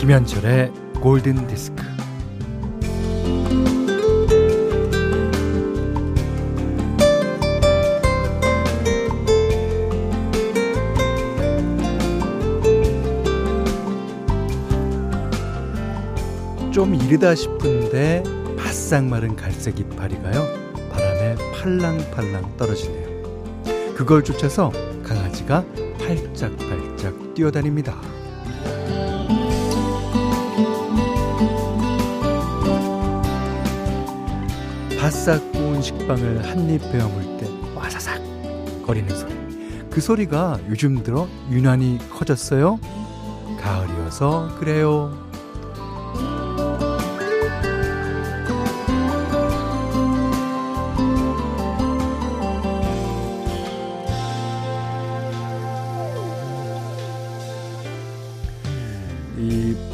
김현철의 골든디스크. 좀 이르다 싶은데 바싹 마른 갈색 이파리가요, 바람에 팔랑팔랑 떨어지네요. 그걸 쫓아서 강아지가 팔짝팔짝 뛰어다닙니다. 바싹 구운 식빵을 한입 베어물 때 와사삭 거리는 소리, 그 소리가 요즘 들어 유난히 커졌어요. 가을이어서 그래요.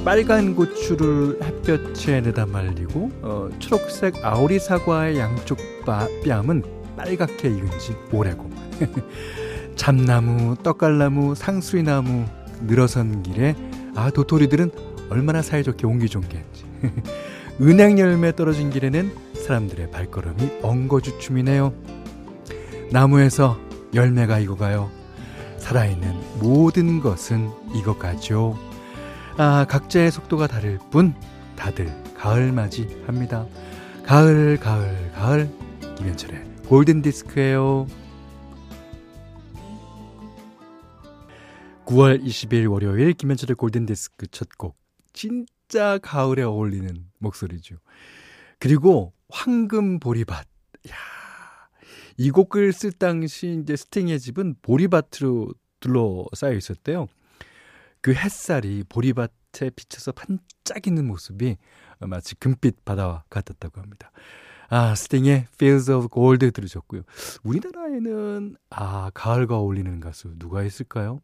빨간 고추를 햇볕에 내다 말리고 초록색 아오리 사과의 양쪽 뺨은 빨갛게 익은 지 오래고 참나무, 떡갈나무, 상수리나무 늘어선 길에 도토리들은 얼마나 사이좋게 옹기종기했지. 은행 열매 떨어진 길에는 사람들의 발걸음이 엉거주춤이네요. 나무에서 열매가 익어가요. 살아있는 모든 것은 익어가죠. 각자의 속도가 다를 뿐 다들 가을맞이 합니다. 가을 가을 가을, 김현철의 골든디스크예요. 9월 20일 월요일 김현철의 골든디스크 첫 곡, 진짜 가을에 어울리는 목소리죠. 그리고 황금 보리밭, 이 곡을 쓸 당시 이제 스팅의 집은 보리밭으로 둘러싸여 있었대요. 그 햇살이 보리밭에 비쳐서 반짝이는 모습이 마치 금빛 바다와 같았다고 합니다. 스팅의 Fields of Gold 들으셨고요. 우리나라에는 가을과 어울리는 가수 누가 있을까요?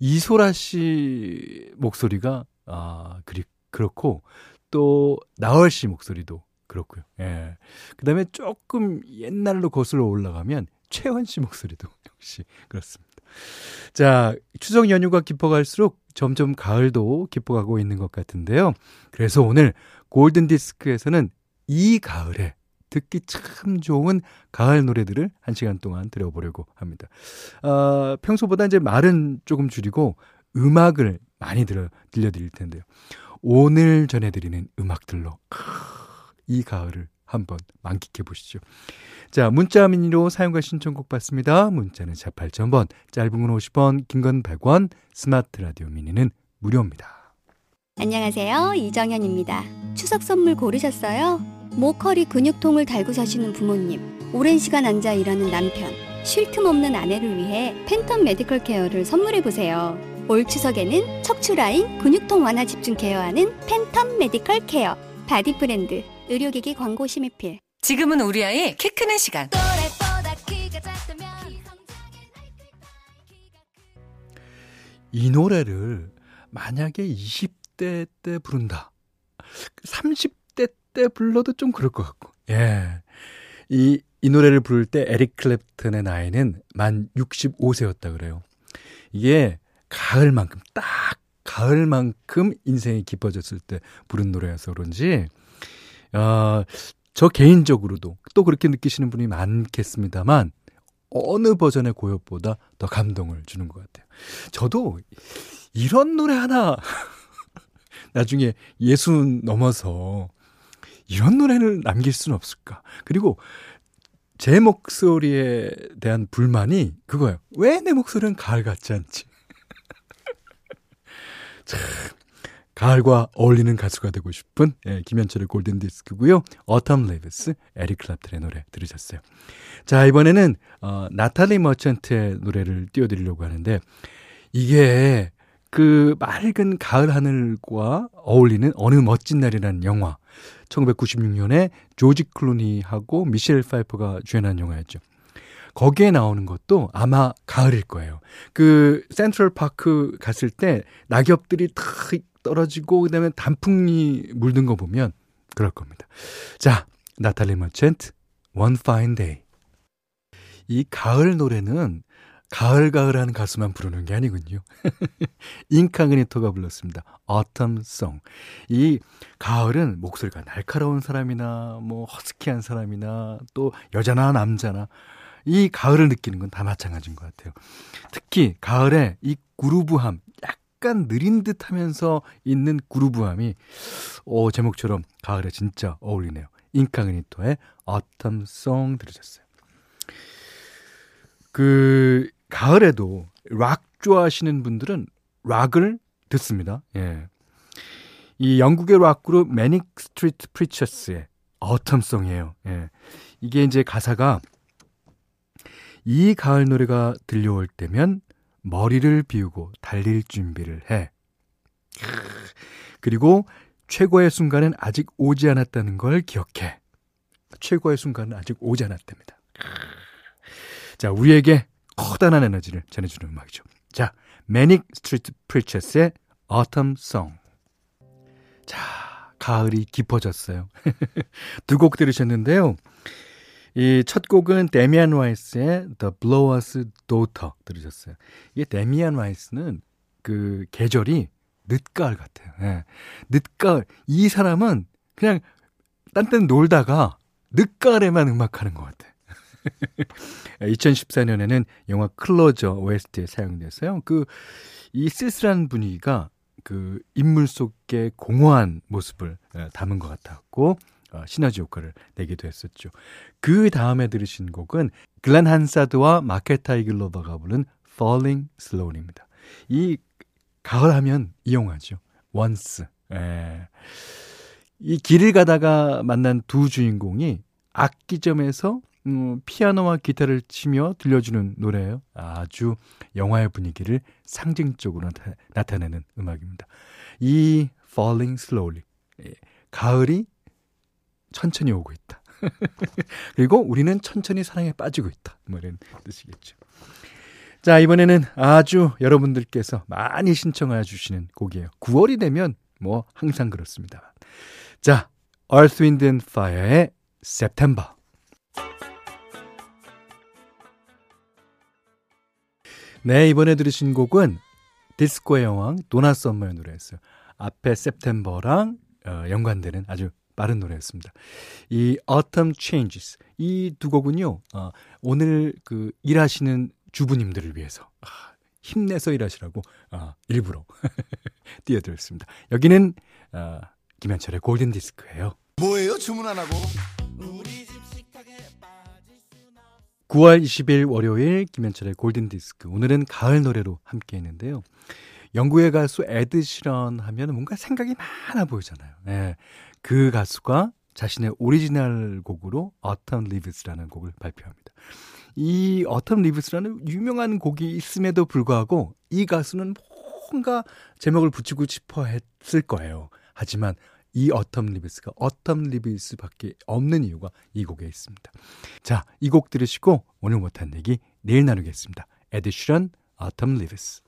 이소라 씨 목소리가 그렇고 또 나얼 씨 목소리도 그렇고요. 예. 그다음에 조금 옛날로 거슬러 올라가면 최원 씨 목소리도 역시 그렇습니다. 자, 추석 연휴가 깊어갈수록 점점 가을도 깊어가고 있는 것 같은데요. 그래서 오늘 골든디스크에서는 이 가을에 듣기 참 좋은 가을 노래들을 한 시간 동안 들어보려고 합니다. 평소보다 이제 말은 조금 줄이고 음악을 많이 들려드릴 텐데요. 오늘 전해드리는 음악들로 이 가을을 한번 만끽해 보시죠. 자, 문자 미니로 사용과 신청곡 받습니다. 문자는 48,000번, 짧은 건 50원, 긴 건 100원, 스마트 라디오 미니는 무료입니다. 안녕하세요, 이정현입니다. 추석 선물 고르셨어요? 모서리 근육통을 달고 사시는 부모님, 오랜 시간 앉아 일하는 남편, 쉴 틈 없는 아내를 위해 펜텀 메디컬 케어를 선물해 보세요. 올 추석에는 척추라인 근육통 완화 집중 케어하는 펜텀 메디컬 케어, 바디 브랜드 의료기기 광고 심의필. 지금은 우리 아이 키 크는 시간. 이 노래를 만약에 20대 때 부른다, 30대 때 불러도 좀 그럴 것 같고. 예, 이 노래를 부를 때 에릭 클랩튼의 나이는 만 65세였다 그래요. 이게 가을만큼, 딱 가을만큼 인생이 깊어졌을 때 부른 노래여서 그런지 저 개인적으로도 또 그렇게 느끼시는 분이 많겠습니다만 어느 버전의 고역보다 더 감동을 주는 것 같아요. 저도 이런 노래 하나 나중에 60 넘어서 이런 노래를 남길 수는 없을까. 그리고 제 목소리에 대한 불만이 그거예요. 왜 내 목소리는 가을 같지 않지? 참, 가을과 어울리는 가수가 되고 싶은 김현철의 골든디스크고요. Autumn Leaves, 에릭 클랩튼의 노래 들으셨어요. 자, 이번에는 나탈리 머첸트의 노래를 띄워드리려고 하는데, 이게 그 맑은 가을 하늘과 어울리는 어느 멋진 날이라는 영화, 1996년에 조지 클루니하고 미셸 파이퍼가 주연한 영화였죠. 거기에 나오는 것도 아마 가을일 거예요. 그 센트럴 파크 갔을 때 낙엽들이 탁 떨어지고 그다음에 단풍이 물든 거 보면 그럴 겁니다. 자, 나탈리 머첸트, One Fine Day. 이 가을 노래는 가을가을한 가수만 부르는 게 아니군요. 인카그니토가 불렀습니다. Autumn Song. 이 가을은 목소리가 날카로운 사람이나 뭐 허스키한 사람이나 또 여자나 남자나 이 가을을 느끼는 건 다 마찬가지인 것 같아요. 특히 가을에 이 그루브함, 약간 느린 듯 하면서 있는 그루브함이 제목처럼 가을에 진짜 어울리네요. 인카그니토의 Autumn Song 들으셨어요. 가을에도 락 좋아하시는 분들은 락을 듣습니다. 예. 이 영국의 락 그룹 매닉 스트리트 프리처스의 Autumn Song이에요. 예. 이게 이제 가사가 이 가을 노래가 들려올 때면 머리를 비우고 달릴 준비를 해. 그리고 최고의 순간은 아직 오지 않았다는 걸 기억해. 최고의 순간은 아직 오지 않았답니다. 자, 우리에게 커다란 에너지를 전해주는 음악이죠. 자, 매닉 스트리트 프리처스의 Autumn Song. 자, 가을이 깊어졌어요. 두 곡 들으셨는데요. 이 첫 곡은 데미안 와이스의 The Blower's Daughter 들으셨어요. 이 데미안 와이스는 그 계절이 늦가을 같아요. 예. 늦가을. 이 사람은 그냥 딴 땐 놀다가 늦가을에만 음악하는 것 같아요. 2014년에는 영화 Closure OST에 사용돼서요. 이 쓸쓸한 분위기가 그 인물 속의 공허한 모습을 담은 것 같았고 시너지 효과를 내기도 했었죠. 그 다음에 들으신 곡은 글렌 한사드와 마케타 이글로버가 부른 Falling Slowly입니다. 이 가을 하면 이 영화죠. Once. 예. 이 길을 가다가 만난 두 주인공이 악기점에서 피아노와 기타를 치며 들려주는 노래예요. 아주 영화의 분위기를 상징적으로 나타내는 음악입니다. 이 Falling Slowly, 가을이 천천히 오고 있다. 그리고 우리는 천천히 사랑에 빠지고 있다. 뭐 이런 뜻이겠죠. 자, 이번에는 아주 여러분들께서 많이 신청해 주시는 곡이에요. 9월이 되면 뭐 항상 그렇습니다. 자, Earth, Wind and Fire의 September. 네, 이번에 들으신 곡은 디스코의 여왕 도나 썸머의 노래였어요. 앞에 September랑 연관되는 아주 빠른 노래였습니다. 이 Autumn Changes, 이 두 곡은요, 오늘 일하시는 주부님들을 위해서 힘내서 일하시라고 일부러 띄워드렸습니다. 여기는 김현철의 골든디스크예요. 뭐예요? 주문 안 하고? 9월 20일 월요일 김현철의 골든디스크. 오늘은 가을 노래로 함께 했는데요. 영국의 가수 에드시런 하면 뭔가 생각이 많아 보이잖아요. 예. 그 가수가 자신의 오리지널 곡으로 Autumn Leaves라는 곡을 발표합니다. 이 Autumn Leaves라는 유명한 곡이 있음에도 불구하고 이 가수는 뭔가 제목을 붙이고 싶어 했을 거예요. 하지만 이 Autumn Leaves가 Autumn Leaves밖에 없는 이유가 이 곡에 있습니다. 자, 이 곡 들으시고 오늘 못한 얘기 내일 나누겠습니다. 에드시런, Autumn Leaves.